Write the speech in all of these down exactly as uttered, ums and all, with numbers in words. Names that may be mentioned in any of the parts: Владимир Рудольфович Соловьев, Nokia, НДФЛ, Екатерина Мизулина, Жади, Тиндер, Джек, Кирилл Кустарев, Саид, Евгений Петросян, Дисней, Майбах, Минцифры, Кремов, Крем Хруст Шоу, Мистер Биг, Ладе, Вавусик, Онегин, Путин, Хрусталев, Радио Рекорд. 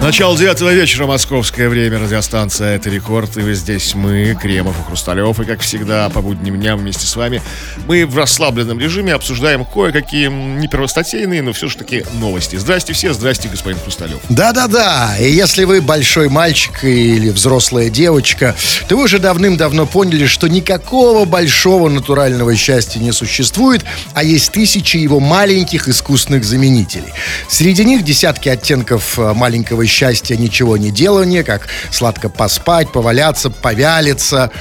Начало девятого вечера, московское время, радиостанция «Это Рекорд», и здесь мы, Кремов и Хрусталев, и, как всегда, по будним дням вместе с вами мы в расслабленном режиме обсуждаем кое-какие не первостатейные, но все же таки новости. Здрасте все, здрасте, господин Хрусталев. Да-да-да, и если вы большой мальчик или взрослая девочка, то вы уже давным-давно поняли, что никакого большого натурального счастья не существует, а есть тысячи его маленьких искусных заменителей. Среди них десятки оттенков маленького счастья, счастья ничего не делания, как сладко поспать, поваляться, повялиться,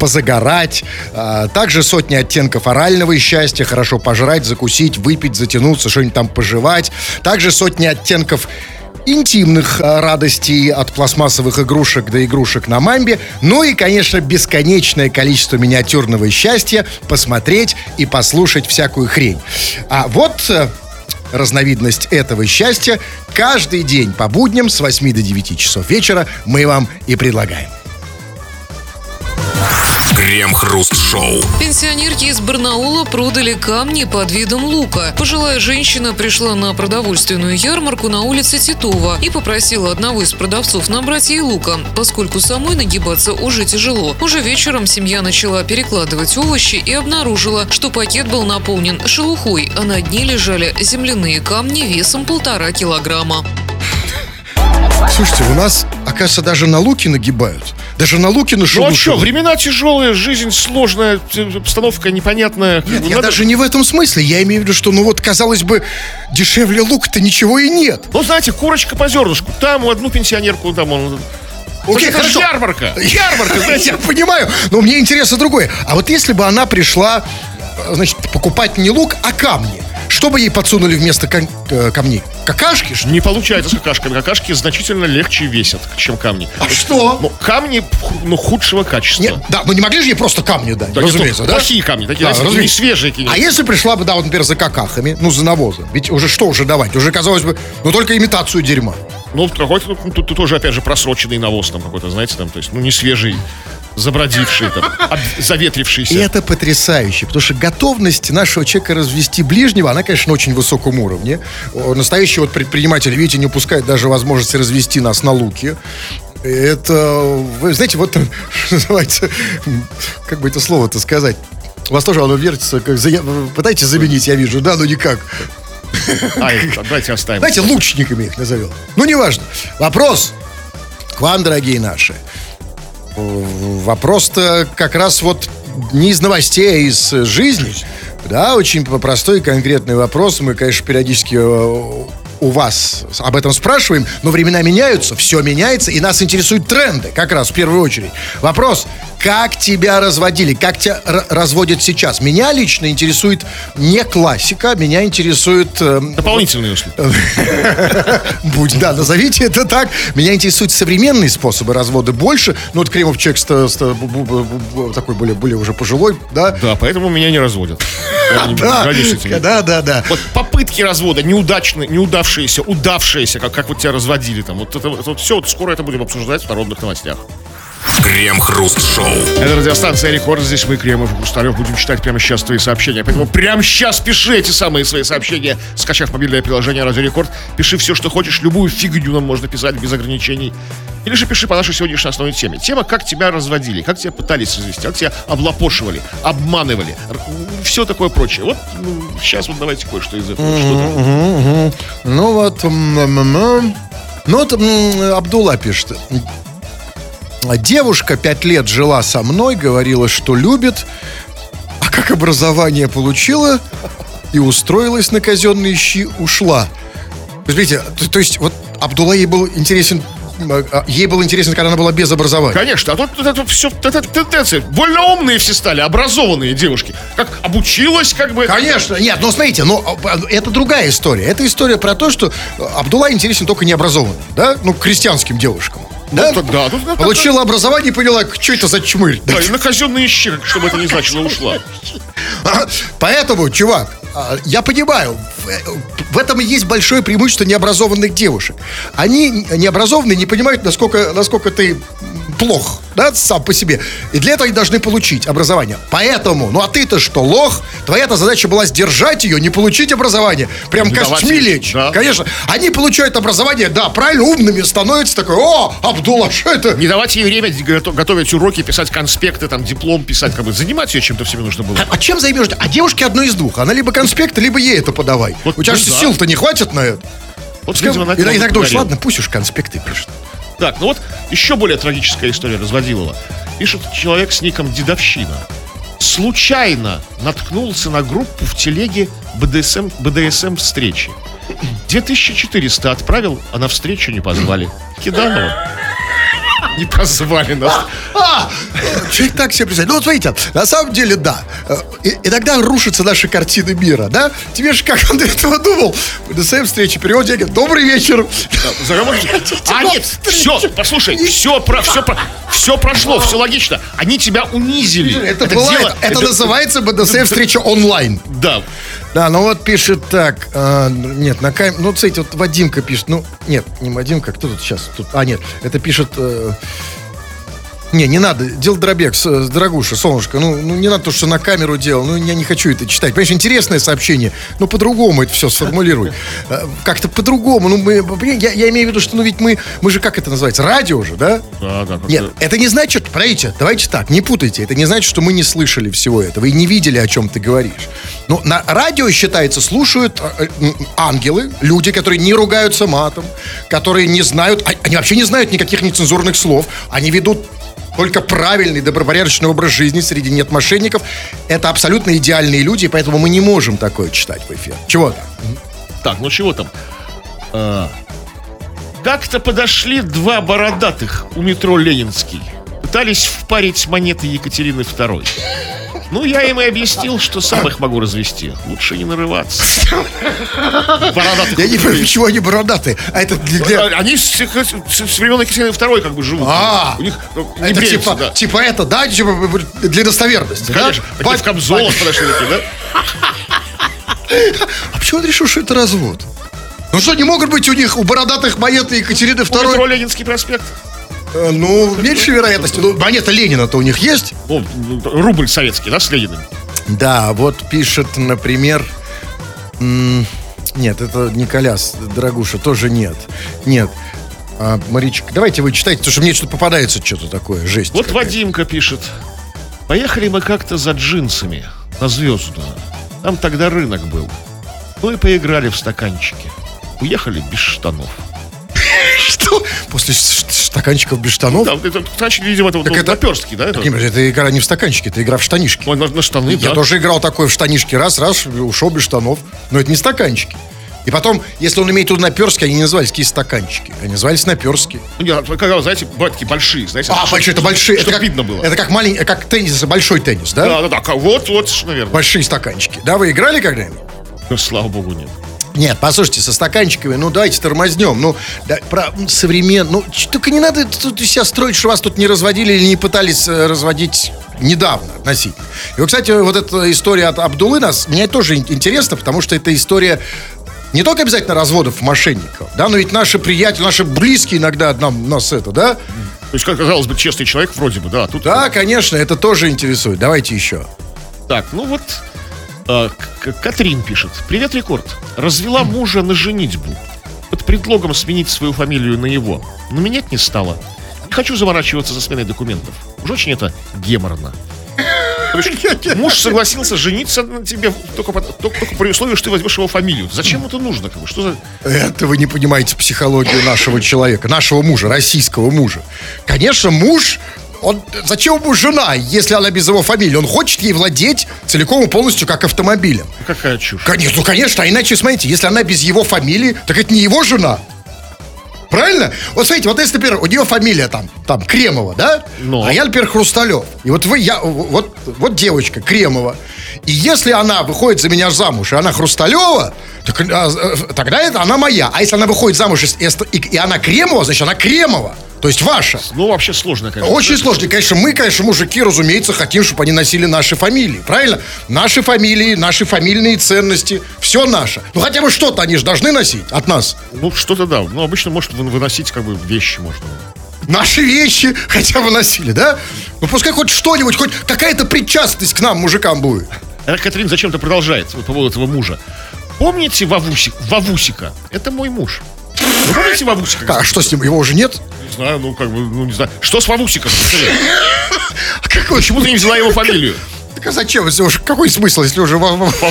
позагорать. Также сотни оттенков орального счастья, хорошо пожрать, закусить, выпить, затянуться, что-нибудь там пожевать. Также сотни оттенков интимных радостей от пластмассовых игрушек до игрушек на мамбе. Ну и, конечно, бесконечное количество миниатюрного счастья посмотреть и послушать всякую хрень. А вот... разновидность этого счастья каждый день по будням с восьми до девяти часов вечера мы вам и предлагаем. Крем-хруст-шоу. Пенсионерки из Барнаула продали камни под видом лука. Пожилая женщина пришла на продовольственную ярмарку на улице Титова и попросила одного из продавцов набрать ей лука, поскольку самой нагибаться уже тяжело. Уже вечером семья начала перекладывать овощи и обнаружила, что пакет был наполнен шелухой, а на дне лежали земляные камни весом полтора килограмма. Слушайте, у нас, оказывается, даже на луки нагибают. Даже на луки на шелуху. Ну а что, времена тяжелые, жизнь сложная, обстановка непонятная. Нет, я надо... даже не в этом смысле. Я имею в виду, что, ну вот, казалось бы, дешевле лука-то ничего и нет. Ну, знаете, курочка по зернышку. Там одну пенсионерку, там он... Окей, это хорошо. Ярмарка. Ярмарка, знаете. Я понимаю, но мне интересно другое. А вот если бы она пришла, значит, покупать не лук, а камни. Что бы ей подсунули вместо кам- камней? Какашки, что ли? Не получается с какашками. Какашки значительно легче весят, чем камни. А есть, что? Ну, камни ну, худшего качества. Нет, да, ну не могли же ей просто камни дать, да, разумеется, да? Плохие камни, такие, да, не свежие какие-нибудь. А если пришла бы, да, вот, например, за какахами, ну, за навозом, ведь уже что уже давать? Уже, казалось бы, ну, только имитацию дерьма. Ну, какой-то, ну, тут тоже, опять же, просроченный навоз там какой-то, знаете, там, то есть, ну, не свежий. Забродившие, там, заветрившиеся. Это потрясающе, потому что готовность нашего человека развести ближнего, она, конечно, на очень высоком уровне. Настоящий вот предприниматель, видите, не упускает даже возможности развести нас на луки. Это, вы знаете, вот, что называется, как бы это слово-то сказать? У вас тоже оно вертится, как за... пытаетесь заменить, я вижу, да, но никак. А, давайте оставим. Знаете, лучниками их назовем. Ну, неважно. Вопрос к вам, дорогие наши. Вопрос-то как раз вот не из новостей, а из жизни. Да, очень простой и конкретный вопрос. Мы, конечно, периодически у вас об этом спрашиваем, но времена меняются, все меняется, и нас интересуют тренды как раз в первую очередь. Вопрос, как тебя разводили, как тебя р- разводят сейчас? Меня лично интересует не классика, меня интересует... Э, дополнительные услуги. Будь, да, назовите это так. Меня интересуют современные способы развода больше. Ну, вот Кремов человек такой более уже пожилой, да? Да, поэтому меня не разводят. Да, да, да. Вот попытки развода неудачные, неудавшиеся, удавшиеся, как вот тебя разводили там. Вот это все, скоро это будем обсуждать в народных новостях. Крем-хруст-шоу. Это радиостанция «Рекорд». Здесь мы, Кремов и Хрусталев, будем читать прямо сейчас твои сообщения. Поэтому прямо сейчас пиши эти самые свои сообщения, скачав мобильное приложение «Радио Рекорд». Пиши все, что хочешь. Любую фигню нам можно писать без ограничений. Или же пиши по нашей сегодняшней основной теме. Тема, как тебя разводили, как тебя пытались развести, как тебя облапошивали, обманывали, все такое прочее. Вот ну, сейчас вот давайте кое-что из этого. Что-то. Ну вот, ну вот Абдулла пишет. Девушка пять лет жила со мной, говорила, что любит, а как образование получила и устроилась на казенные щи, ушла. Посмотрите, то, то есть вот Абдулла ей был интересен, ей было интересно, когда она была без образования. Конечно, а тут, тут это все это, это тенденция. Больно умные все стали, образованные девушки. Как обучилась, как бы. Конечно, нет, но смотрите, но это другая история. Это история про то, что Абдулла интересен только необразованным, да, ну крестьянским девушкам. Да? Ну, тогда, ну, тогда, получила тогда. Образование и поняла, что это за чмырь. Да, и на казенные щи, чтобы это не значило, ушла. Поэтому, чувак, я понимаю, в этом и есть большое преимущество необразованных девушек. Они необразованные, не понимают, насколько, насколько ты плох, да, сам по себе. И для этого они должны получить образование. Поэтому, ну а ты-то что, лох? Твоя-то задача была сдержать ее, не получить образование. Прям не как шмелечь. Да. Конечно. Они получают образование, да, правильно, умными становятся. Такой, о, Абдулла, что это? Не давать ей время готовить уроки, писать конспекты, там, диплом писать, как бы занимать ее чем-то всеми нужно было. А, а чем займешь? А девушке одно из двух. Она либо конспекты, либо ей это подавай. Вот, у тебя же да. сил-то не хватит на это. Вот, видимо, она и, иногда говорит. Уж, ладно, пусть уж конспекты пишет. Так, ну вот еще более трагическая история Разводилова. Пишет человек с ником Дедовщина. Случайно наткнулся на группу в телеге бэ дэ эс эм встречи. две тысячи четыреста отправил, а на встречу не позвали. Киданова. Не позвали нас. А, а, человек так себе представляет. Ну, вот смотрите, на самом деле, да. И, иногда рушатся наши картины мира, да? Тебе же, как он до этого думал, на своей встрече перевод денег. Добрый вечер. А нет, все, послушай, все про, все про, все прошло, все логично. Они тебя унизили. Это, это, бывает, дело, это, это называется бэ дэ эс эм встреча онлайн. Да. Да, ну вот пишет так. Э, нет, на камере. Ну, смотрите, вот Вадимка пишет. Ну, нет, не Вадимка, кто тут сейчас? Тут, а, нет, это пишет. Э, не, не надо. Дел дробек, дорогуша, солнышко. Ну, ну, не надо то, что на камеру делал. Ну, я не хочу это читать. Понимаешь, интересное сообщение. Но по-другому это все сформулируй. Как-то по-другому. Ну, мы, я, я имею в виду, что, ну, ведь мы, мы же, как это называется, радио же, да? Да, да. Нет, да. Это не значит, правите, давайте так, не путайте. Это не значит, что мы не слышали всего этого и не видели, о чем ты говоришь. Но на радио, считается, слушают ангелы, люди, которые не ругаются матом, которые не знают, они вообще не знают никаких нецензурных слов. Они ведут... Только правильный, добропорядочный образ жизни, среди нет мошенников. Это абсолютно идеальные люди, и поэтому мы не можем такое читать в эфир. Чего там? Так, ну чего там? А, как-то подошли два бородатых у метро Ленинский. Пытались впарить монеты Екатерины второй. Ну, я им и объяснил, что сам их могу развести. Лучше не нарываться. Бородатых. Я не понимаю, почему они бородатые. А это для... Они с, с времен Екатерины второй как бы живут. А, у них не это бреются, типа, да. Типа это, да? Типа для достоверности, да? Конечно. Да? Такие в камзолах подошли, да? А почему он решил, что это развод? Ну что, не могут быть у них, у бородатых монеты Екатерины второй? Метро Ленинский проспект. Ну, меньше вероятности. Ну, монета Ленина-то у них есть? О, рубль советский, да, с Лениным? Да, вот пишет, например... М- нет, это не Коляс, дорогуша, тоже нет. Нет. А, Маричка, давайте вы читайте, потому что мне что-то попадается, что-то такое, жесть. Вот какая-то. Вадимка пишет. Поехали мы как-то за джинсами на Звезду. Там тогда рынок был. Ну и поиграли в стаканчики. Уехали без штанов. Что? После стаканчиков без штанов? Да, это, значит, видимо, это вот наперстки, да? Это? Так, это игра не в стаканчике, это игра в штанишки. Ой, на, на штаны, да. Я тоже играл такой в штанишки, раз, раз, ушел без штанов. Но это не стаканчики. И потом, если он имеет тут наперстки, они не назывались какие стаканчики, они назывались наперстки. Ну, нет, когда, знаете, бывают такие большие, знаете. А, большие, это большие. Это как видно было. Это как маленький, как теннис, большой теннис, да? Да, да, да, вот, вот, наверное. Большие стаканчики. Да, вы играли когда-нибудь? Ну, слава богу, нет. Нет, послушайте, со стаканчиками, ну давайте тормознем. Ну, да, про современ... Ну, только не надо тут себя строить, что вас тут не разводили или не пытались разводить недавно относительно. И вот, кстати, вот эта история от Абдулы нас, мне тоже интересно, потому что это история не только обязательно разводов мошенников, да, но ведь наши приятели, наши близкие иногда нам, нас это, да? То есть, как казалось бы, честный человек вроде бы, да. Тут... Да, конечно, это тоже интересует. Давайте еще. Так, ну вот... Катрин пишет. Привет, Рекорд. Развела мужа на женитьбу. Под предлогом сменить свою фамилию на его. Но менять не стала. Не хочу заморачиваться за сменой документов. Уж очень это геморно. Муж согласился жениться на тебе только, только, только при условии, что ты возьмешь его фамилию. Зачем это нужно? Что за... Это вы не понимаете психологию нашего человека. Нашего мужа, российского мужа. Конечно, муж... Он, зачем ему жена, если она без его фамилии? Он хочет ей владеть целиком и полностью, как автомобилем. Какая чушь. Конечно, ну, конечно, а иначе, смотрите, если она без его фамилии, так это не его жена. Правильно? Вот смотрите, вот если, например, у нее фамилия там, там Кремова, да? Но. А я, например, Хрусталев. И вот вы, я, вот, вот девочка Кремова. И если она выходит за меня замуж, и она Хрусталева, так, тогда это она моя. А если она выходит замуж, и, и, и она Кремова, значит, она Кремова. То есть ваша. Ну, вообще сложно, конечно. Очень сложно. Конечно, мы, конечно, мужики, разумеется, хотим, чтобы они носили наши фамилии. Правильно? Наши фамилии, наши фамильные ценности. Все наше. Ну, хотя бы что-то они же должны носить от нас. Ну, что-то да. Ну, обычно, может, выносить как бы вещи можно. наши вещи хотя бы носили, да? Ну, пускай хоть что-нибудь, хоть какая-то причастность к нам, мужикам, будет. А Катерина зачем-то продолжает вот, по поводу этого мужа. Помните Вавусик, Вавусика? Это мой муж. Вы помните Вавусика? А, а что с ним? Его уже нет? Не знаю, ну как бы, ну не знаю. Что с Вавусиком? Почему ты не взяла его фамилию? Так а зачем? Какой смысл, если уже Вавусик?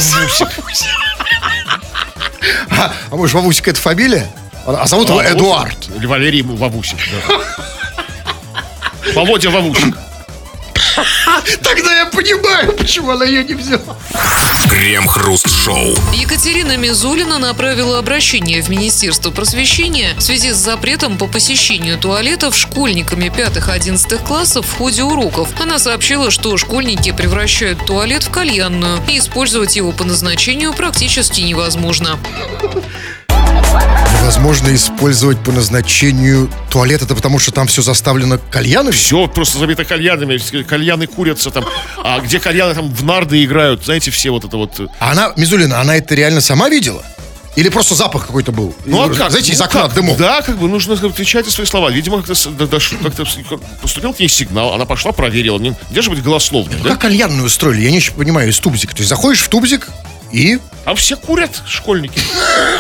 А может, Вавусик это фамилия? А зовут его Эдуард. Или Валерий Вавусик. Володя Вавусик. Тогда я понимаю, почему она ее не взяла. Крем-хруст шоу. Екатерина Мизулина направила обращение в Министерство просвещения в связи с запретом по посещению туалетов школьниками пятых-одиннадцатых классов в ходе уроков. Она сообщила, что школьники превращают туалет в кальянную, и использовать его по назначению практически невозможно. Невозможно использовать по назначению туалет, это потому, что там все заставлено кальянами? Все просто забито кальянами, кальяны курятся там, а где кальяны там в нарды играют, знаете, все вот это вот. А она, Мизулина, она это реально сама видела? Или просто запах какой-то был? Ну, а как? Знаете, ну, из окна как? Дымов. Да, как бы нужно отвечать на свои слова. Видимо, как-то, как-то поступил к ней сигнал, она пошла, проверила. Где же быть голословным? Ну, да? Как кальянную устроили? Я не очень понимаю, из тубзика. То есть заходишь в тубзик и... А все курят, школьники.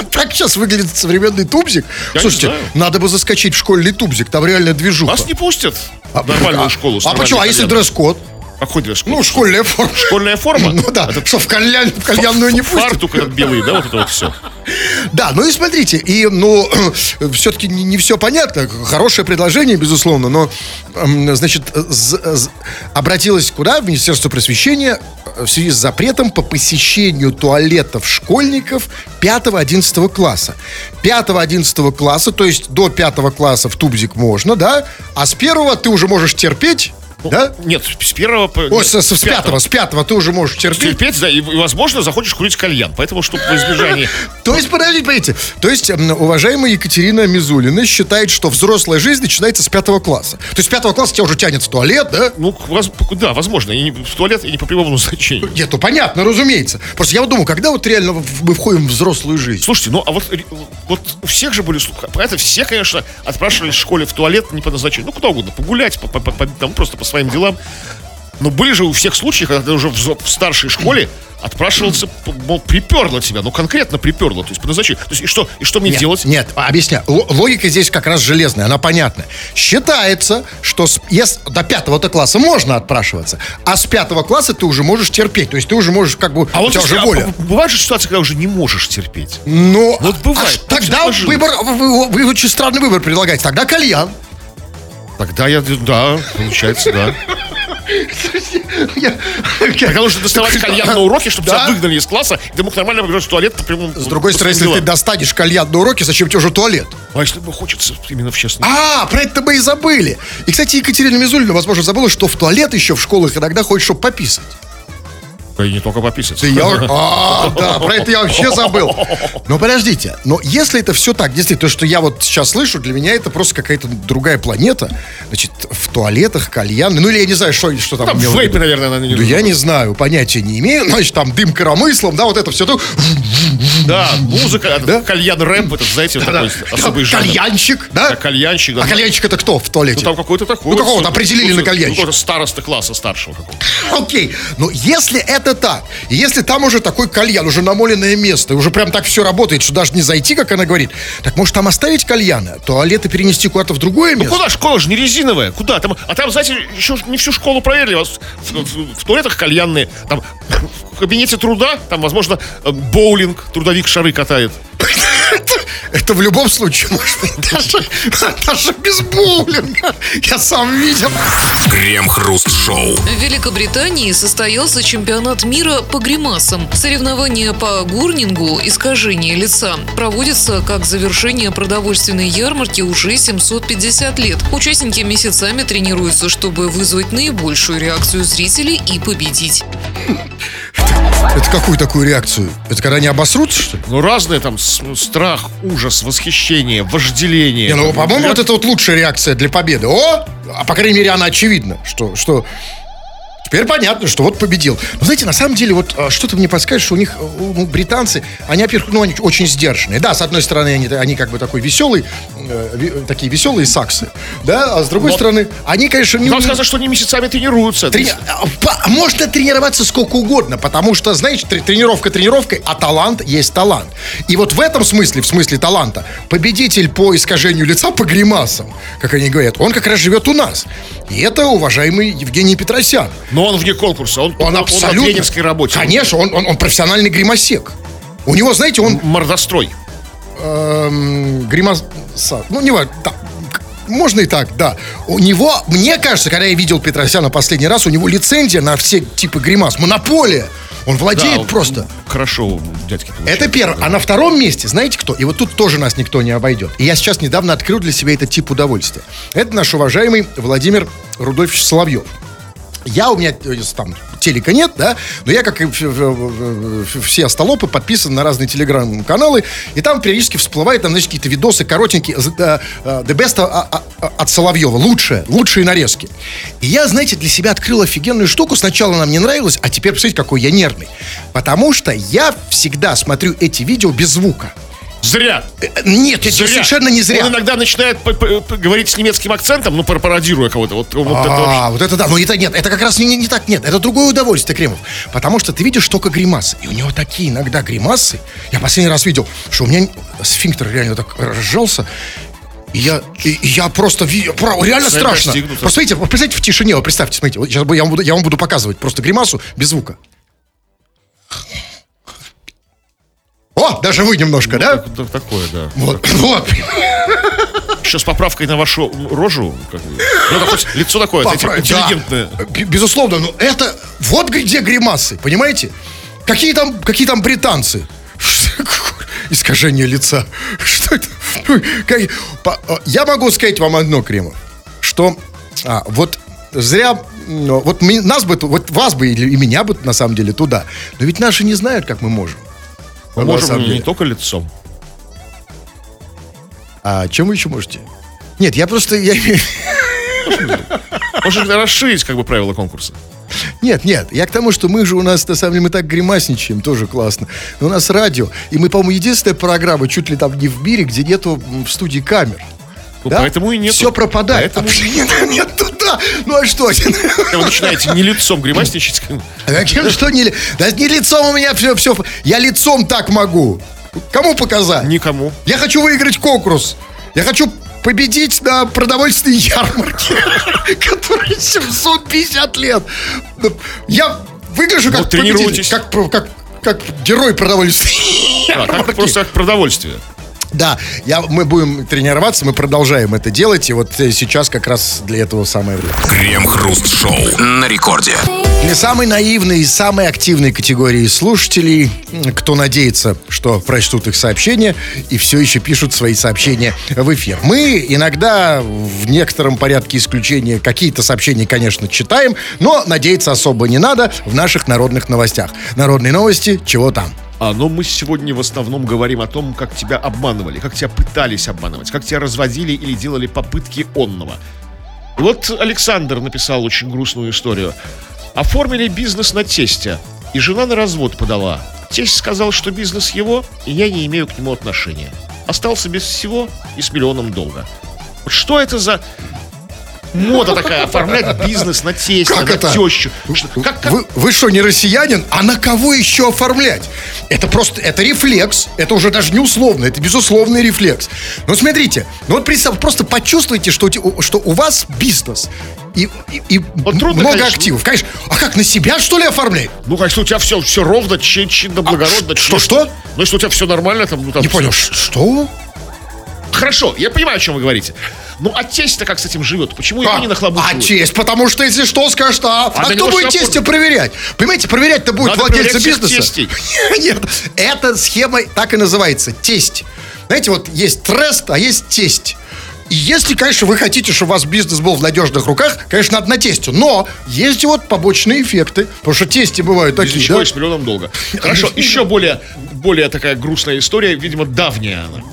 Так сейчас выглядит современный тубзик. Я Слушайте, надо бы заскочить в школьный тубзик. Там реально движуха. Нас не пустят а, в нормальную а, школу. А почему? А если дресс-код? Какой дресс-код? Ну, школьная форма. Школьная форма? Ну да, это... что в, кальян... в кальянную не пустят. Фартук этот белый, да, вот это вот все. Да, ну и смотрите, и, ну, все-таки не, не все понятно. Хорошее предложение, безусловно, но, значит, з- з- обратилась куда? В Министерство просвещения в связи с запретом по посещению туалетов школьников пятого-одиннадцатого класса. пятого-одиннадцатого класса, то есть до пятого класса в тубзик можно, да? А с первого ты уже можешь терпеть... Да? Нет, с первого... О, с, с, с пятого, с пятого ты уже можешь терпеть. Терпеть, да, и, возможно, захочешь курить кальян. Поэтому, чтобы в избежании... То есть, подождите, понимаете, то есть, уважаемая Екатерина Мизулина считает, что взрослая жизнь начинается с пятого класса. То есть, с пятого класса тебя уже тянет в туалет, да? Ну, да, возможно, и в туалет, и не по прямому назначению. Нет, ну, понятно, разумеется. Просто я вот думаю, когда вот реально мы входим в взрослую жизнь? Слушайте, ну, а вот, вот у всех же были... Это все, конечно, отпрашивались в школе в туалет не по назначению. Ну, куда угодно, погулять, по, по, по, там просто по своим делам. Но были же у всех случаи, когда ты уже в старшей школе отпрашивался, мол, приперло тебя. Ну, конкретно приперло. То есть, по назначению. То есть, и что, и что мне нет, делать? Нет, объясняю. Л- логика здесь как раз железная, она понятна. Считается, что с, если, до пятого-то класса можно отпрашиваться, а с пятого класса ты уже можешь терпеть. То есть, ты уже можешь как бы... А у вот тебя если, уже воля. А, бывают же ситуации, когда уже не можешь терпеть. Ну, вот бывает. А тогда выбор, вы, вы очень странный выбор предлагаете. Тогда кальян. Тогда я... Да, получается, да. Потому что доставать кальян на уроке, чтобы тебя выгнали из класса, и ты мог нормально побежать в туалет. С другой стороны, если ты достанешь кальян на уроке, зачем тебе уже туалет? А если бы хочется именно в честном. А, про это мы и забыли. И, кстати, Екатерина Мизулина, возможно, забыла, что в туалет еще в школах иногда ходит, чтобы пописать. Да и не только пописать. А, да, про это я вообще забыл. Но подождите, но если это все так, действительно, то, что я вот сейчас слышу, для меня это просто какая-то другая планета. Значит, в туалетах кальян, ну или я не знаю, что, что там. Там вейпы, наверное, надо не. Ну я не знаю, понятия не имею. Значит, там дым коромыслом, да, вот это все. Да, музыка, да? Кальян рэп, это, знаете, да, такой да. Особый жанр. Кальянщик, да? Да, кальянщик. Да. А кальянщик это кто в туалете? Ну там какой-то такой. Ну какого-то определили на кальянщик. Какого-то староста класса старшего какого-то. Окей, но если это так, и если там уже такой кальян, уже намоленное место, уже прям так все работает, что даже не зайти, как она говорит, так может там оставить кальяна, туалеты перенести куда-то в другое место? Ну куда, школа же не резиновая, куда? Там, а там, знаете, еще не всю школу проверили, в, в, в туалетах кальянные, там... В кабинете труда, там, возможно, боулинг, трудовик шары катает. Это в любом случае можно даже, даже без боулинга. Я сам видел. Крем-хруст-шоу. В Великобритании состоялся чемпионат мира по гримасам. Соревнования по гурнингу, искажение лица, проводится как завершение продовольственной ярмарки уже семьсот пятьдесят лет. Участники месяцами тренируются, чтобы вызвать наибольшую реакцию зрителей и победить. Это какую такую реакцию? Это когда они обосрутся, что ли? Ну, разные там с- страх, ужас, восхищение, вожделение. Не, ну, по-моему, вот это вот лучшая реакция для победы. О! А по крайней мере, она очевидна, что... что... Теперь понятно, что вот победил. Но знаете, на самом деле, вот что ты мне подскажешь, что у них, ну, британцы, они, во-первых, ну, они очень сдержанные. Да, с одной стороны, они, они как бы такой веселый, э, такие веселые саксы. Да, а с другой Но... стороны, они, конечно, не... Нам сказали, что они месяцами тренируются. Трени... Можно тренироваться сколько угодно, потому что, знаете, тренировка тренировкой, а талант есть талант. И вот в этом смысле, в смысле таланта, победитель по искажению лица, по гримасам, как они говорят, он как раз живет у нас. И это уважаемый Евгений Петросян. Но он вне конкурса, он, он, он, абсолютно, он на тренерской работе. Конечно, он, он, он профессиональный гримасек. У него, знаете, он... Мордострой. Эм, гримаса. Ну, не важно, да. Можно и так, да. У него, мне кажется, когда я видел Петросяна последний раз, у него лицензия на все типы гримас. Монополия. Он владеет, да, просто. Хорошо, дядьки. Это первое. Да. А на втором месте, знаете кто? И вот тут тоже нас никто не обойдет. И я сейчас недавно открыл для себя этот тип удовольствия. Это наш уважаемый Владимир Рудольфович Соловьев. Я, у меня там телека нет, да, но я, как и все остолопы, подписан на разные телеграм-каналы, и там периодически всплывают, там, значит, какие-то видосы коротенькие, the best от Соловьева, лучшие, лучшие нарезки. И я, знаете, для себя открыл офигенную штуку, сначала она мне нравилась, а теперь, посмотрите, какой я нервный, потому что я всегда смотрю эти видео без звука. Зря. Нет, это совершенно не зря. Он иногда начинает говорить с немецким акцентом, ну, пародируя кого-то. Вот, вот а, это вот это да. Но это нет, это как раз не, не так. Нет, это другое удовольствие, Кремов. Потому что ты видишь только гримасы. И у него такие иногда гримасы. Я последний раз видел, что у меня сфинктер реально так разжался. И я, и, и я просто... Реально страшно. Посмотрите, представьте в тишине. Вот представьте, смотрите. Вот сейчас я вам, буду, я вам буду показывать просто гримасу без звука. О, даже вы немножко, ну, да? Так, такое, да. Вот, такое. Вот. Еще с поправкой на вашу рожу. Как... Ну, такое, лицо такое, Попра... интеллигентное. Да. Безусловно, но это... Вот где гримасы, понимаете? Какие там, какие там британцы? Искажение лица. Что это? Я могу сказать вам одно, Кремов, что а, вот зря... Вот, нас бы, вот вас бы и меня бы на самом деле туда. Но ведь наши не знают, как мы можем. Мы можем не только лицом. А чем вы еще можете? Нет, я просто... Я... Можешь расширить, как бы, правила конкурса. Нет, нет, я к тому, что мы же у нас, на самом деле, мы так гримасничаем, тоже классно. Но у нас радио, и мы, по-моему, единственная программа, чуть ли там не в мире, где нету в студии камер. Ну, да? Поэтому и нету. Все пропадает. Поэтому... А, нет, нет, туда. Ну, а что? Вы начинаете не лицом гримасничать. А чем, что не, да, не лицом у меня все, все. Я лицом так могу. Кому показать? Никому. Я хочу выиграть конкурс. Я хочу победить на продовольственной ярмарке, которой семьсот пятьдесят лет. Я выгляжу как победитель. Как герой продовольственной ярмарки. Просто как продовольствие. Да, я, мы будем тренироваться, мы продолжаем это делать, и вот сейчас как раз для этого самое время. Крем-хруст шоу на рекорде. Для самой наивной и самой активной категории слушателей, кто надеется, что прочтут их сообщения и все еще пишут свои сообщения в эфир. Мы иногда в некотором порядке исключения какие-то сообщения, конечно, читаем, но надеяться особо не надо в наших народных новостях. Народные новости, чего там? А, но мы сегодня в основном говорим о том, как тебя обманывали, как тебя пытались обманывать, как тебя разводили или делали попытки онного. И вот Александр написал очень грустную историю. Оформили бизнес на тестя, и жена на развод подала. Тесть сказал, что бизнес его, и я не имею к нему отношения. Остался без всего и с миллионом долга. Вот что это за... Мода такая, оформлять бизнес на тестя, как на это? Тещу. Как, как? Вы, вы что, не россиянин? А на кого еще оформлять? Это просто, это рефлекс. Это уже даже не условно, это безусловный рефлекс. Ну, смотрите, ну вот представь, просто почувствуйте, что, что у вас бизнес. И, и, и вот трудно, много конечно. Активов, конечно. А как, на себя, что ли, оформлять? Ну, конечно, у тебя все, все ровно, чинно, чин, благородно. А, что, что? Ну, если у тебя все нормально, там... Ну, там не все. Понял, что? Хорошо, я понимаю, о чем вы говорите. Ну, а тесть-то как с этим живет? Почему его не нахлобучивают? А тесть, потому что, если что, скажет, а, а, а кто будет тестя проверять? Понимаете, проверять-то будет владельца бизнеса. Нет, эта схема так и называется, тесть. Знаете, вот есть трест, а есть тесть. И если, конечно, вы хотите, чтобы у вас бизнес был в надежных руках, конечно, надо на тестю. Но есть вот побочные эффекты. Потому что тести бывают без такие, да? С миллионом долго. Хорошо, еще более, более такая грустная история, видимо, давняя она.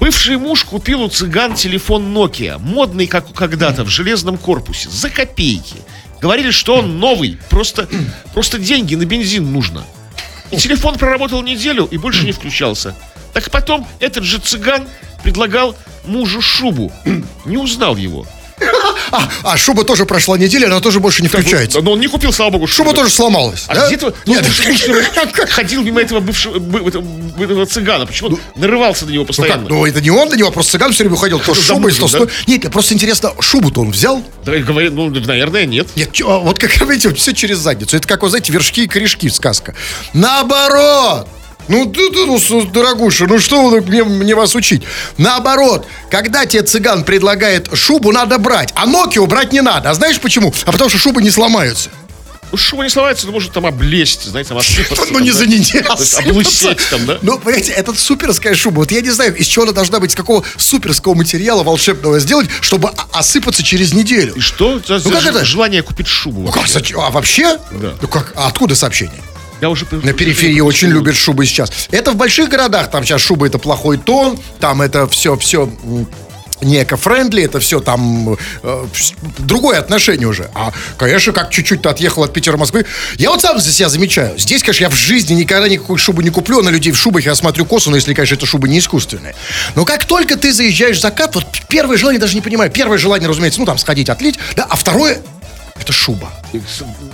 Бывший муж купил у цыган телефон Nokia, модный, как когда-то, в железном корпусе, за копейки. Говорили, что он новый. Просто, просто деньги на бензин нужно. И телефон проработал неделю и больше не включался. Так потом этот же цыган предлагал мужу шубу. Не узнал его. А, а шуба тоже прошла неделя, она тоже больше не включается. Но он не купил, слава богу, шубу. Шуба тоже сломалась. А да? Где-то ходил мимо этого бывшего этого цыгана. Почему ну, нарывался на него постоянно? Ну, как? Ну это не он на него, просто цыган все время ходил. То с шубой, то с той. Нет, просто интересно, шубу-то он взял? Да, говорит, ну, наверное, нет. Нет, вот как видите, все через задницу. Это как, вы знаете, вершки и корешки, сказка. Наоборот! Ну, ты, ты, ну, дорогуша, ну что вы, мне, мне вас учить? Наоборот, когда тебе цыган предлагает шубу, надо брать. А Nokia брать не надо. А знаешь почему? А потому что шубы не сломаются. Ну, шуба не сломается, ну, может там облезть, знаете, там осыпаться. Ну, не за неделю облысеть там, да? Ну, понимаете, это суперская шуба. Вот я не знаю, из чего она должна быть, из какого суперского материала волшебного сделать, чтобы осыпаться через неделю. И что? Ну, как это? Желание купить шубу. Ну, как? А вообще? Да. Ну, как? А откуда сообщение? Я уже... На периферии очень любят шубы сейчас. Это в больших городах, там сейчас шубы — это плохой тон, там это все, все не эко-френдли, это все там э, другое отношение уже. А, конечно, как чуть-чуть ты отъехал от Питера, Москвы. Я вот сам за себя замечаю. Здесь, конечно, я в жизни никогда никакую шубу не куплю. На людей в шубах я смотрю косо, но если, конечно, это шубы не искусственные. Но как только ты заезжаешь в закат, вот первое желание, даже не понимаю, первое желание, разумеется, ну там сходить, отлить, да, а второе — это шуба.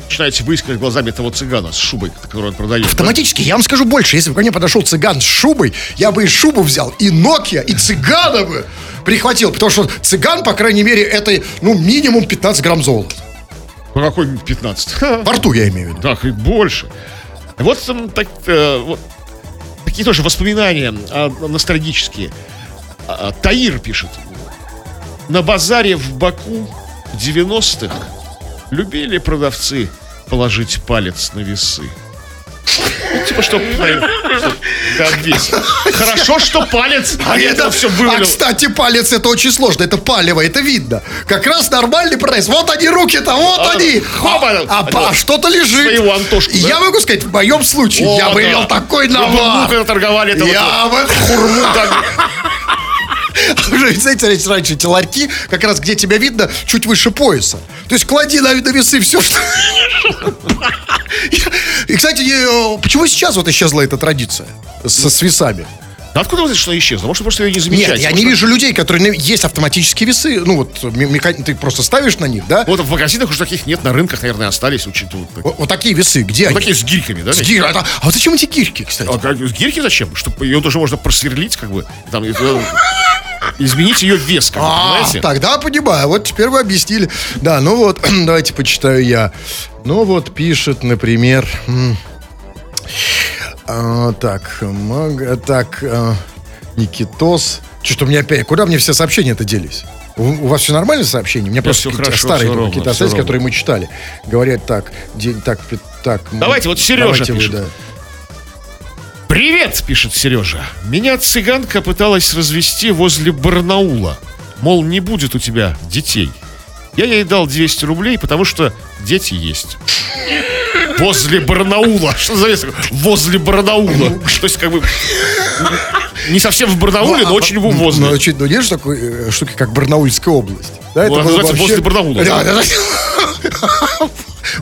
Начинаете выискивать глазами этого цыгана с шубой, которую он продает. Автоматически, да? Я вам скажу больше. Если бы ко мне подошел цыган с шубой, я бы и шубу взял, и Nokia, и цыгана бы прихватил. Потому что цыган, по крайней мере, это, ну, минимум пятнадцать грамм золота. Ну, какой пятнадцать? Во рту, я имею в виду. Так, и больше. Вот, так, вот такие тоже воспоминания ностальгические. Таир пишет. На базаре в Баку девяностых любили продавцы положить палец на весы. Ну, типа, чтоб, что... Хорошо, что палец. А, это... все а, кстати, палец — это очень сложно. Это палево, это видно. Как раз нормальный продавец. Вот они руки-то, вот а, они. Хоба, а, а, а, а что-то лежит. Антошку, да? Я могу сказать, в моем случае, о, я бы да. имел такой навар. Я бы хурму уже, знаете, раньше эти ларьки, как раз где тебя видно, чуть выше пояса. То есть клади на весы все, что... И, кстати, почему сейчас вот исчезла эта традиция с весами? Откуда вы знаете, что она исчезла? Может, просто ее не замечаете? Нет, я не вижу людей, которые... Есть автоматические весы, ну вот, ты просто ставишь на них, да? Вот в магазинах уже таких нет, на рынках, наверное, остались. Вот такие весы, где они? Вот такие с гирьками, да? С гирьками. А вот зачем эти гирьки, кстати? Гирьки зачем? Чтобы ее тоже можно просверлить, как бы, там... Изменить ее вес, как а, понимаете? Тогда понимаю, вот теперь вы объяснили. Да, ну вот, давайте почитаю я. Ну вот, пишет, например. А, так, мага, так, а, Никитос. Что-то у меня опять, куда мне все сообщения-то делись? У, у вас все нормально сообщения? У меня да просто хорошо, старые ровно, какие-то остались, которые мы читали. Говорят так, день, так, так. Давайте, мы, вот Сережа давайте пишет. Вы, да. «Привет!» — пишет Сережа. «Меня цыганка пыталась развести возле Барнаула. Мол, не будет у тебя детей. Я ей дал двести рублей, потому что дети есть». Возле Барнаула. Что за лес? Возле Барнаула. То есть, как бы... Не совсем в Барнауле, ну, но а, очень его возле. Ну, ну, нет же такой штуки, как Барнаульская область. Да, ну, это называется вообще... «Возле Барнаула». Да, да, да.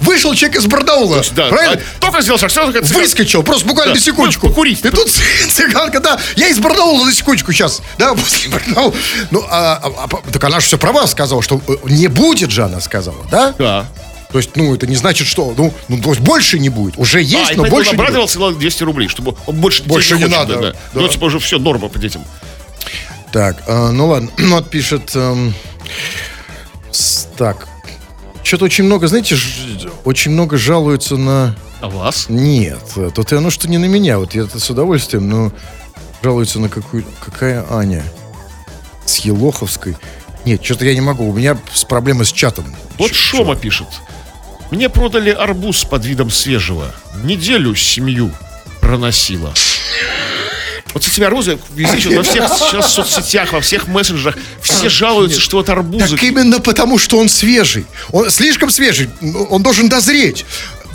Вышел человек из Бардаула, есть, да, правильно? А, только сделал шаг, сразу как цыганка. Выскочил, просто буквально на да, секундочку. Покурить. И тут цыганка, да, я из Бардаула на секундочку сейчас. Да, после Бардаула. Ну, а, а, а, так она же все права сказала, что не будет же, она сказала, да? Да. То есть, ну, это не значит, что, ну, ну то есть больше не будет. Уже есть, а, но больше не будет. А, и поэтому обрадовался двести рублей, чтобы он больше, больше не, не надо. Да, да. Да. Ну, типа, уже все, норма по детям. Так, э, ну ладно. Ну, вот пишет... Э, так... Что-то очень много, знаете, ж, очень много жалуются на... А вас? Нет, тут и оно, что не на меня. Вот я с удовольствием, но жалуются на какую... Какая Аня? С Елоховской. Нет, что-то я не могу. У меня проблемы с чатом. Вот Ч- Шома что? Пишет. Мне продали арбуз под видом свежего. Неделю семью проносило. Вот с этими арбузами везде, во всех сейчас соцсетях, во всех мессенджерах все жалуются, что от арбуза... Так именно потому, что он свежий. Он слишком свежий, он должен дозреть.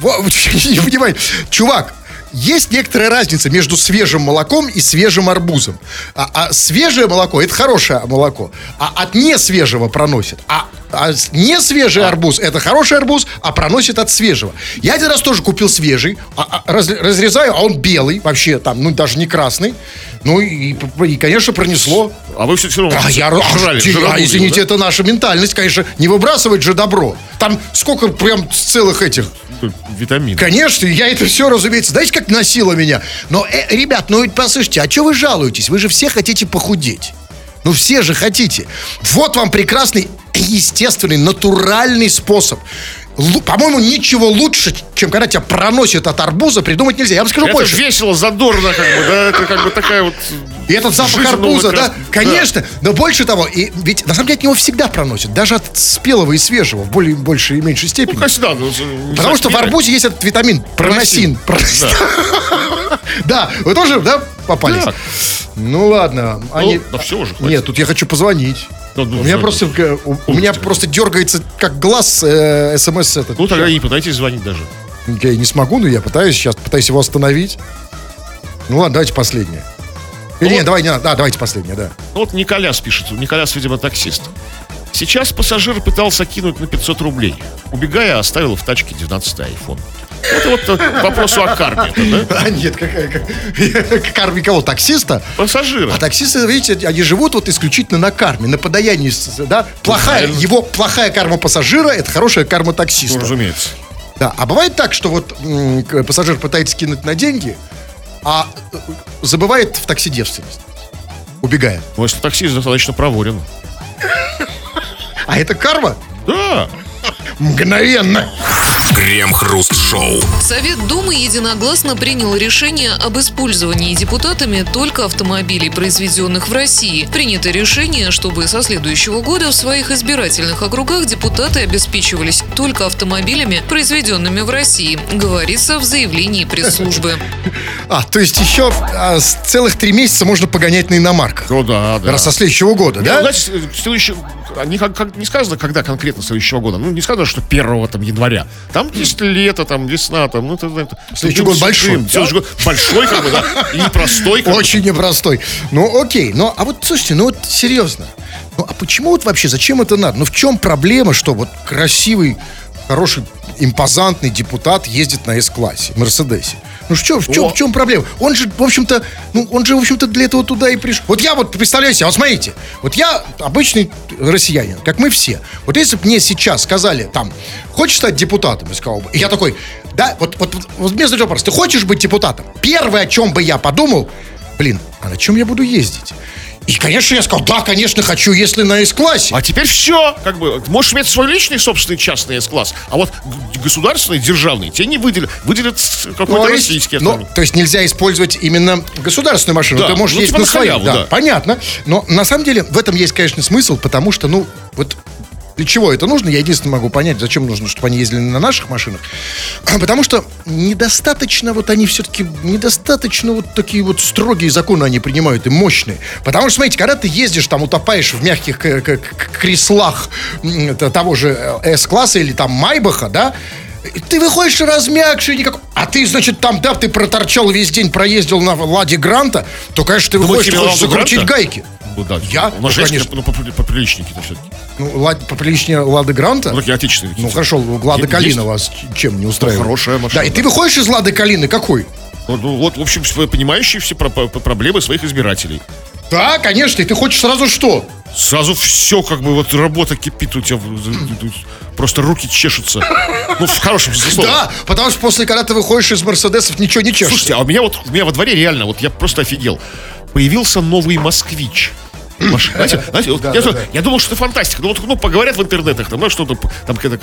Не понимаю. Чувак, есть некоторая разница между свежим молоком и свежим арбузом. А, а свежее молоко — это хорошее молоко. А от несвежего проносит. А А не свежий арбуз, это хороший арбуз, а проносит от свежего. Я один раз тоже купил свежий, а, а, раз, разрезаю, а он белый вообще, там, ну, даже не красный. Ну, и, и конечно, пронесло. А вы все равно... А, я, жрали, а, жрали, а извините, да? Это наша ментальность, конечно, не выбрасывать же добро. Там сколько прям целых этих... Витаминов. Конечно, я это все, разумеется. Знаете, как носило меня? Но, э, ребят, ну, ведь послушайте, а что вы жалуетесь? Вы же все хотите похудеть. Ну, все же хотите. Вот вам прекрасный, естественный, натуральный способ. Лу, по-моему, ничего лучше, чем когда тебя проносят от арбуза, придумать нельзя. Я вам скажу это больше. Это весело, задорно, как бы, да? Это как бы такая вот... И этот запах арбуза, да? Конечно, да. Но больше того, и ведь на самом деле от него всегда проносят, даже от спелого и свежего, в более, большей и меньшей степени. Ну, конечно, да. Ну, потому что в арбузе есть этот витамин, проносин. Проносин. Да, вы тоже, да, попались? Да. Ну, ладно. Они... Ну, да все уже, хватит. Нет, тут я хочу позвонить. Ну, ну, у меня, просто, у, у меня просто дергается, как глаз, э, смс этот. Ну, тогда не пытайтесь звонить даже. Я не смогу, но я пытаюсь сейчас, пытаюсь его остановить. Ну, ладно, давайте последнее. Или ну, нет, вот... давай, не надо. Да, давайте последнее, да. Ну, вот Николяс пишет. Николяс, видимо, таксист. Сейчас пассажир пытался кинуть на пятьсот рублей. Убегая, оставил в тачке девятнадцатый айфон. Это вот к вопросу о карме, да? А нет, какая к карме кого? Таксиста? Пассажира. А таксисты, видите, они живут вот исключительно на карме, на подаянии, да? Плохая, ну, его плохая карма пассажира, это хорошая карма таксиста. Ну, разумеется. Да, а бывает так, что вот м- пассажир пытается кинуть на деньги, а забывает в такси девственность, убегая. Ну, если таксист достаточно проворен. А это карма? Да. Мгновенно. Крем-хруст-шоу. Совет Думы единогласно принял решение об использовании депутатами только автомобилей, произведенных в России. Принято решение, чтобы со следующего года в своих избирательных округах депутаты обеспечивались только автомобилями, произведенными в России, говорится в заявлении пресс-службы. А, то есть еще а, целых три месяца можно погонять на иномарках. Ну да, да. Раз со следующего года, да? Значит, следующего... Не, как, не сказано, когда конкретно следующего года. Ну, не сказано, что первого там, января. Там есть лето, там весна, там, ну, это, это, следующий год большой. Да? Следующий год большой, как бы, да, и непростой. Как Очень бы. непростой. Ну, окей. Ну, а вот, слушайте, ну, вот, серьезно. Ну, а почему вот вообще, зачем это надо? Ну, в чем проблема, что вот красивый, хороший, импозантный депутат ездит на С-классе, Мерседесе? Ну, в чем, в чем, в чем проблема? Он же, в общем-то, ну, он же, в общем-то, для этого туда и пришел. Вот я вот, представляю себе, вот смотрите, вот я обычный россиянин, как мы все. Вот если бы мне сейчас сказали, там, хочешь стать депутатом, я сказал бы, и я такой, да, вот, вот, вот, вот мне задают вопрос, ты хочешь быть депутатом? Первое, о чем бы я подумал, блин, а на чем я буду ездить? И, конечно, я сказал, да, конечно, хочу, если на С-классе. А теперь все, как бы, можешь иметь свой личный, собственный, частный С-класс. А вот государственный, державный, тебе не выделят. Выделят какой-то ну, российский автомобиль. Ну, то есть нельзя использовать именно государственную машину. Да, ты можешь ну, ездить типа на своем. Да. Да. Понятно. Но, на самом деле, в этом есть, конечно, смысл, потому что, ну, вот... Для чего это нужно? Я единственное могу понять, зачем нужно, чтобы они ездили на наших машинах. Потому что недостаточно, вот они все-таки, недостаточно вот такие вот строгие законы они принимают и мощные. Потому что, смотрите, когда ты ездишь, там, утопаешь в мягких к- к- к- креслах того же С-класса или там Майбаха, да, ты выходишь размягший, никак... А ты, значит, там, да, ты проторчал весь день, проездил на Ладе Гранта, то, конечно, ты выходишь, ты хочешь закрутить гайки. Да, я? У нас ну, конечно. Ну, поприличнее-то все-таки. Ну, лад, поприличнее Лады Гранта? Ну, такие отечественные. Ну, хорошо, Лада есть, Калина есть. Вас чем не устраивает? Ну, хорошая машина. Да, и да. Ты выходишь из Лады Калины какой? Ну, ну вот, в общем, понимающие все про- про- проблемы своих избирателей. Да, конечно, и ты хочешь сразу что? Сразу все, как бы, вот работа кипит у тебя, просто руки чешутся. Ну, в хорошем смысле. Да, потому что после, когда ты выходишь из Мерседесов, ничего не чешется. Слушайте, а у меня вот, у меня во дворе реально, вот я просто офигел. Появился новый «Москвич». Знаете, знаете, вот да, я, да, да. Я думал, что это фантастика. Ну, вот, ну, поговорят в интернетах, там, ну, что-то там, как,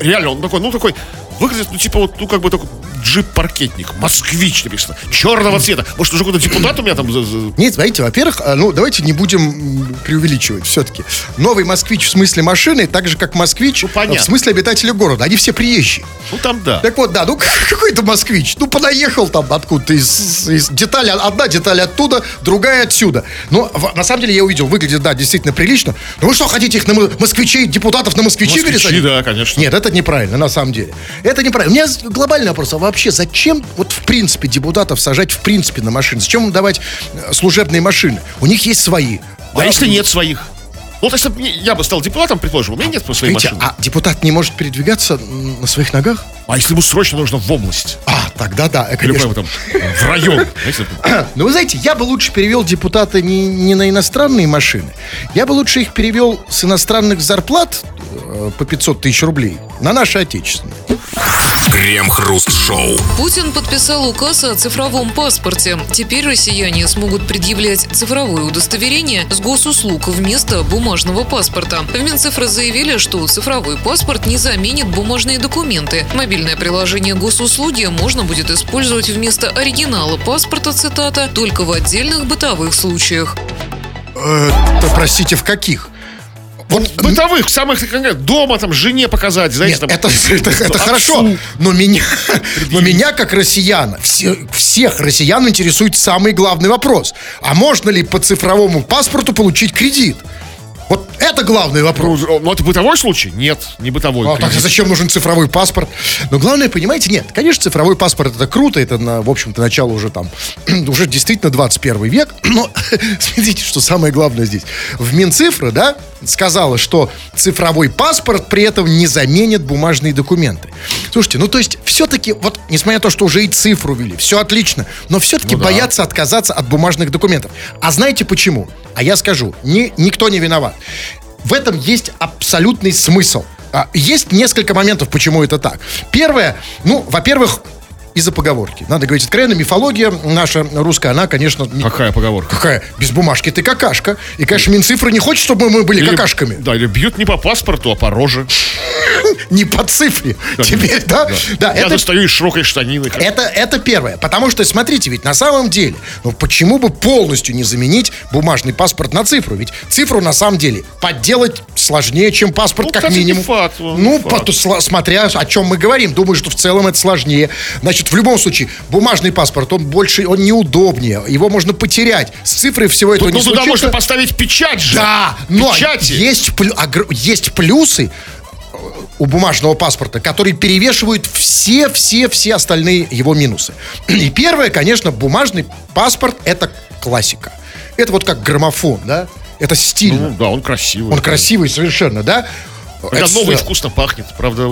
реально, он такой, ну, такой, выглядит, ну, типа, вот, ну, как бы такой джип-паркетник, «Москвич» написано, черного цвета. Может, уже какой-то депутат у меня там... Нет, знаете, во-первых, ну, давайте не будем преувеличивать все-таки. Новый «Москвич» в смысле машины, так же, как «Москвич» ну, в смысле обитателя города. Они все приезжие. Ну, там, да. Так вот, да, ну, какой-то «Москвич». Ну, понаехал там откуда-то из, из... Деталь, одна деталь оттуда, другая отсюда. Но, на самом деле, я увидел, выглядит, да, действительно прилично. Но вы что, хотите их на москвичей, депутатов на «Москвичи» «Москвичи», пересадить? Да, конечно. Нет, это неправильно, на самом деле. Это неправильно. У меня глобальный вопрос. А вообще, зачем вот в принципе депутатов сажать в принципе на машины? Зачем им давать служебные машины? У них есть свои. А да, если нет своих? Ну, то есть, чтобы я бы стал депутатом, предположим, у меня нет своей машины. А депутат не может передвигаться на своих ногах? А если ему срочно нужно в область? А, тогда да, конечно. Или там, в район. Ну, вы знаете, я бы лучше перевел депутата не, не на иностранные машины. Я бы лучше их перевел с иностранных зарплат по пятьсот тысяч рублей на наши отечественные. Крем-хруст шоу. Путин подписал указ о цифровом паспорте. Теперь россияне смогут предъявлять цифровое удостоверение с госуслуг вместо бумажного паспорта. В Минцифры заявили, что цифровой паспорт не заменит бумажные документы. Мобильное приложение госуслуги можно будет использовать вместо оригинала паспорта, цитата, только в отдельных бытовых случаях. Это, простите, в каких? Вот бытовых, самых, как дома, там, жене показать, знаете. Нет, там, это, это, это хорошо, но меня, но меня, как россияна, все, всех россиян интересует самый главный вопрос. А можно ли по цифровому паспорту получить кредит? Вот это главный вопрос. Ну, ну это бытовой случай? Нет, не бытовой. А так зачем нужен цифровой паспорт? Но главное, понимаете, нет, конечно, цифровой паспорт это круто, это, на, в общем-то, начало уже там, уже действительно двадцать первый век, но смотрите, что самое главное здесь. В Минцифры, да, сказала, что цифровой паспорт при этом не заменит бумажные документы. Слушайте, ну то есть все-таки, вот, несмотря на то, что уже и цифру ввели, все отлично, но все-таки ну, боятся да. отказаться от бумажных документов. А знаете почему? А я скажу, ни, никто не виноват. В этом есть абсолютный смысл. Есть несколько моментов, почему это так. Первое, ну, во-первых, из-за поговорки. Надо говорить откровенно, мифология наша русская, она, конечно... Какая поговорка? Какая? Без бумажки ты какашка. И, конечно, Минцифры не хочет, чтобы мы были или, какашками. Да, или бьют не по паспорту, а по роже. Не по цифре. Да, теперь, да? Да. Да, я это, достаю из широкой штанины. Это, это первое. Потому что, смотрите, ведь на самом деле, ну почему бы полностью не заменить бумажный паспорт на цифру? Ведь цифру на самом деле подделать сложнее, чем паспорт, ну, как кстати, минимум. Факт, ну, факт. По, смотря о чем мы говорим. Думаю, что в целом это сложнее. Значит, в любом случае, бумажный паспорт, он больше, он неудобнее. Его можно потерять. С цифрой всего этого тут, не ну, случится. Ну, туда можно поставить печать же. Да, но есть, есть плюсы у бумажного паспорта, которые перевешивают все-все-все остальные его минусы. И первое, конечно, бумажный паспорт – это классика. Это вот как граммофон, да? Это стильно. Ну да, он красивый. Он да. красивый совершенно, да? Когда это новый вкусно пахнет. Правда,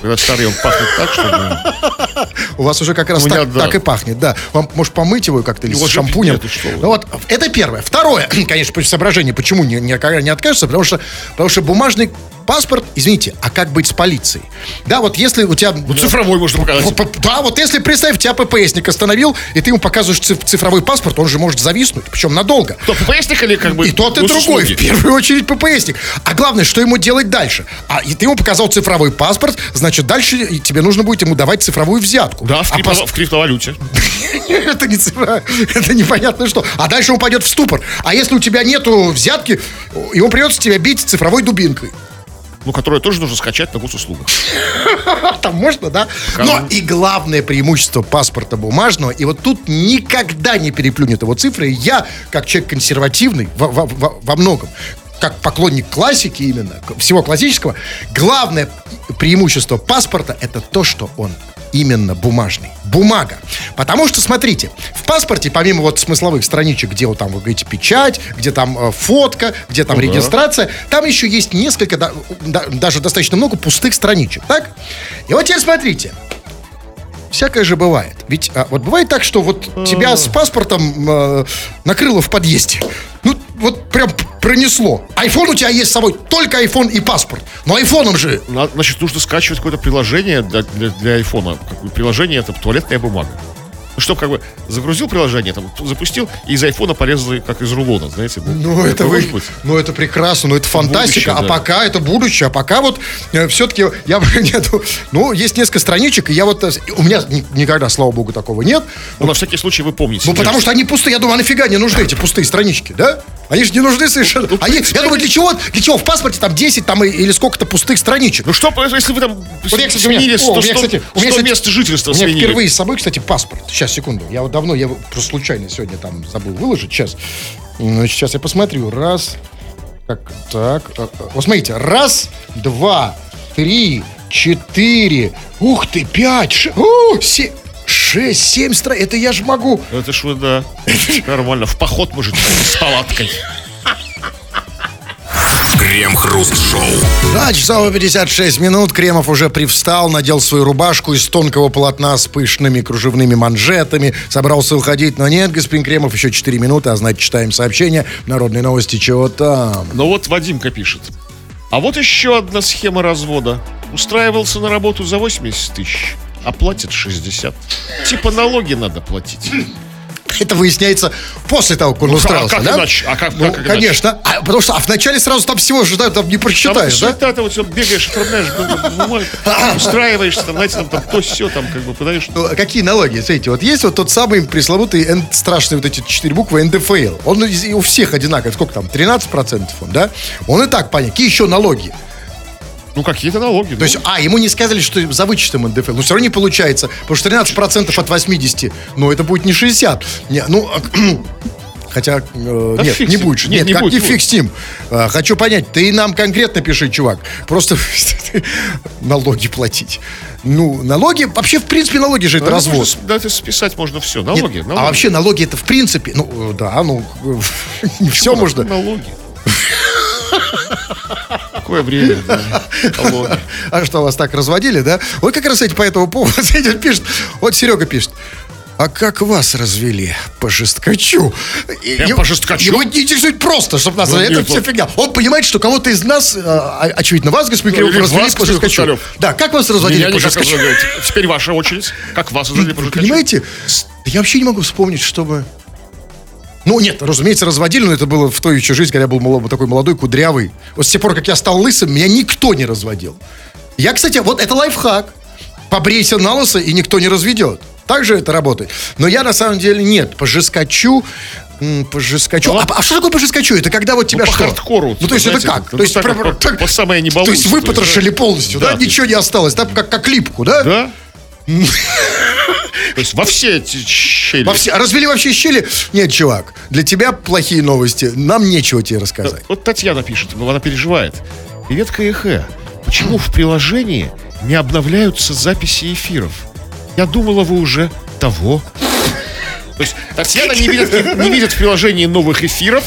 когда старый он пахнет так, что... У вас уже как раз меня, так, да. так и пахнет, да. Вам, может, помыть его как-то или его с шампунем? Нет, ну, вот, это первое. Второе, конечно, соображение, почему никогда не откажется, потому что, потому что бумажный паспорт, извините, а как быть с полицией? Да, вот если у тебя... Ну, цифровой можно показать. Да, вот если, представь, тебя ППСник остановил, и ты ему показываешь цифровой паспорт, он же может зависнуть, причем надолго. То ППСник или как бы... И тот, и другой. В первую очередь ППСник. А главное, что ему делать дальше? А и ты ему показал цифровой паспорт, значит, дальше тебе нужно будет ему давать цифровую взятку. Да, в, а крипто... пас... в криптовалюте. Это не цифра, это непонятно что. А дальше он пойдет в ступор. А если у тебя нету взятки, ему придется тебя бить цифровой дубинкой. Ну, которую тоже нужно скачать на госуслугах. Там можно, да? Но и главное преимущество паспорта бумажного, и вот тут никогда не переплюнет его цифры. Я, как человек консервативный, во многом, как поклонник классики именно, всего классического, главное преимущество паспорта – это то, что он именно бумажный. Бумага. Потому что, смотрите, в паспорте, помимо вот смысловых страничек, где вот там, вы говорите, печать, где там э, фотка, где там ну, регистрация, да. там еще есть несколько, да, да, даже достаточно много пустых страничек, так? И вот теперь смотрите. Всякое же бывает. Ведь а, вот бывает так, что вот тебя с паспортом э, накрыло в подъезде. Ну, вот прям пронесло. Айфон у тебя есть с собой, только айфон и паспорт. Но айфоном же... Надо, значит, нужно скачивать какое-то приложение для, для, для айфона. Приложение — это туалетная бумага. Чтобы как бы загрузил приложение, там, запустил, и из айфона порезали, как из рулона, знаете. Ну, это, это вы, ну, это прекрасно, ну, это фантастика, будущее, а да. пока это будущее, а пока вот э, все-таки я бы, нет, ну, есть несколько страничек, и я вот, у меня ни, никогда, слава богу, такого нет. Ну, вот, на всякий случай вы помните. Ну, потому что они пустые, я думаю, а нафига не нужны эти пустые странички, да? Они же не нужны совершенно. Ну, они, я думаю, для чего, для чего в паспорте там десять там, или сколько-то пустых страничек? Ну, что, если вы там сменили сто мест жительства, сменили. У меня впервые с собой, кстати, паспорт. Сейчас, секунду. Я вот давно, я просто случайно сегодня там забыл выложить. Сейчас. Значит, сейчас я посмотрю. Раз. Так, так. Вот смотрите. Раз, два, три, четыре. Ух ты, пять. Ш... О, семь. Шесть, семь страниц. Это я же могу. Это ж вы, да. Нормально. В поход, может, с палаткой. Крем Хруст Шоу. Два часа пятьдесят шесть минут. Кремов уже привстал, надел свою рубашку из тонкого полотна с пышными кружевными манжетами. Собрался уходить, но нет, господин Кремов, еще четыре минуты, а значит, читаем сообщение. Народные новости, чего там? Ну вот Вадимка пишет. А вот еще одна схема развода. Устраивался на работу за восемьдесят тысяч, а платит шестьдесят. Типа налоги надо платить. Это выясняется после того, как он ну, устраивался, а как да? Иначе? А как, ну, как иначе? Конечно. А, потому что а вначале сразу там всего ожидают, там не прочитаешь, там, да? Там вот все бегаешь, оформляешь, устраиваешься, там, знаете, там то все, там как бы подаешь. Ну, какие налоги? Смотрите, вот есть вот тот самый пресловутый страшный вот эти четыре буквы эн дэ эф эл. Он у всех одинаковый. Сколько там? тринадцать процентов он, да? Он и так понятно. Какие еще налоги? Ну, какие-то налоги. То ну. есть, а, ему не сказали, что за вычетом эн дэ эф эл. Ну, все равно не получается. Потому что тринадцать процентов от восьмидесяти. Ну, это будет не шестьдесят. Не, ну, хотя, э, да нет, фиксим. не будет. Нет, нет не как будет, не будет. Фиксим. А, хочу понять, ты нам конкретно пиши, чувак. Просто налоги платить. Ну, налоги, вообще, в принципе, налоги же это да, развод. Можно, да, это списать можно все, налоги, нет, налоги. А вообще, налоги это в принципе, ну, да, ну, не все можно. Налоги. Какое время, да. А что, вас так разводили, да? Вот как раз, кстати, по этому поводу пишет. Вот Серега пишет. А как вас развели? По жесткачу. Я по жесткачу? Его не интересует просто, чтобы нас... Ну, это нет, все он... фигня. Он понимает, что кого-то из нас, а, очевидно, вас, господин ну, Кирилл, развели вас, по жесткачу. Кустарев. Да, как вас разводили меня по жесткачу? Теперь ваша очередь. Как вас развели по жесткачу? Понимаете, я вообще не могу вспомнить, чтобы... Ну, нет, разумеется, разводили, но это было в той еще жизни, когда я был молод, такой молодой, кудрявый. Вот с тех пор, как я стал лысым, меня никто не разводил. Я, кстати, вот это лайфхак. Побрейся на лысо, и никто не разведет. Так же это работает. Но я, на самом деле, нет, пожескочу... Пожескачу. А, а что такое пожескачу? Это когда вот тебя ну, по что? По хардкору. Ну, то есть знаете, это как? Ну, то, есть, так, прям, как так, по самое не балуйся, то есть выпотрошили да? полностью, да? да? Ничего не осталось. Да? Как, как липку, да? Да. То есть во все эти щели. Во все, развели вообще щели? Нет, чувак, для тебя плохие новости. Нам нечего тебе рассказать. Вот Татьяна пишет, она переживает. Привет, КХ. Почему в приложении не обновляются записи эфиров? Я думала, вы уже того. То есть Татьяна не видит, не видит в приложении новых эфиров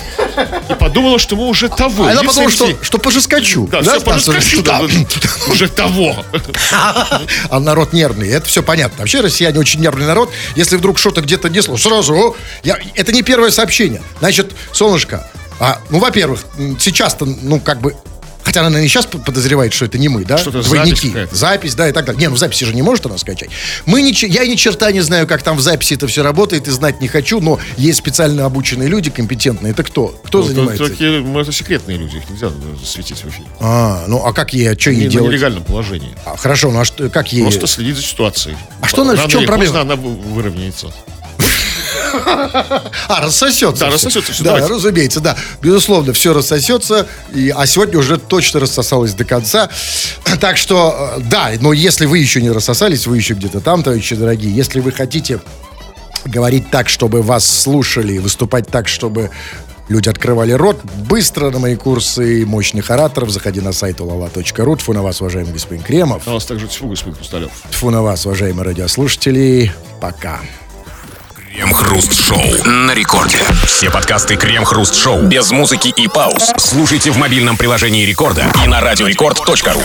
и подумала, что мы уже того. А она подумала, что, что пожескочу. Да, да, все пожескочу. Да, да. Уже того. А народ нервный, это все понятно. Вообще россияне очень нервный народ. Если вдруг что-то где-то не слышно, сразу... О, я, это не первое сообщение. Значит, солнышко, а, ну, во-первых, сейчас-то, ну, как бы... Хотя она, наверное, сейчас подозревает, что это не мы, да? Что-то двойники. Запись, запись, да, и так далее. Не, ну в записи же не может она скачать. Мы ни, я ни черта не знаю, как там в записи это все работает, и знать не хочу, но есть специально обученные люди, компетентные. Это кто? Кто ну, занимается? Это, это, это секретные люди, их нельзя светить в эфире. А, ну а как ей, а что ей делать? Они в нелегальном положении. А, хорошо, ну а что, как ей? Просто следить за ситуацией. А что, она, в чем проблема? Рано или поздно она выровняется. А, рассосется. Да, все. рассосется. Все, да, давайте. разумеется, да. Безусловно, все рассосется. И, а сегодня уже точно рассосалось до конца. Так что, да, но если вы еще не рассосались, вы еще где-то там, товарищи дорогие, если вы хотите говорить так, чтобы вас слушали, выступать так, чтобы люди открывали рот, быстро на мои курсы мощных ораторов заходи на сайт у ла ла точка ру. Тфу на вас, уважаемый господин Кремов. На вас также тьфу, господин Пусталев. Тфу на вас, уважаемые радиослушатели. Пока. Крем Хруст Шоу на рекорде. Все подкасты Крем Хруст Шоу без музыки и пауз. Слушайте в мобильном приложении Рекорда и на радио рекорд точка ру.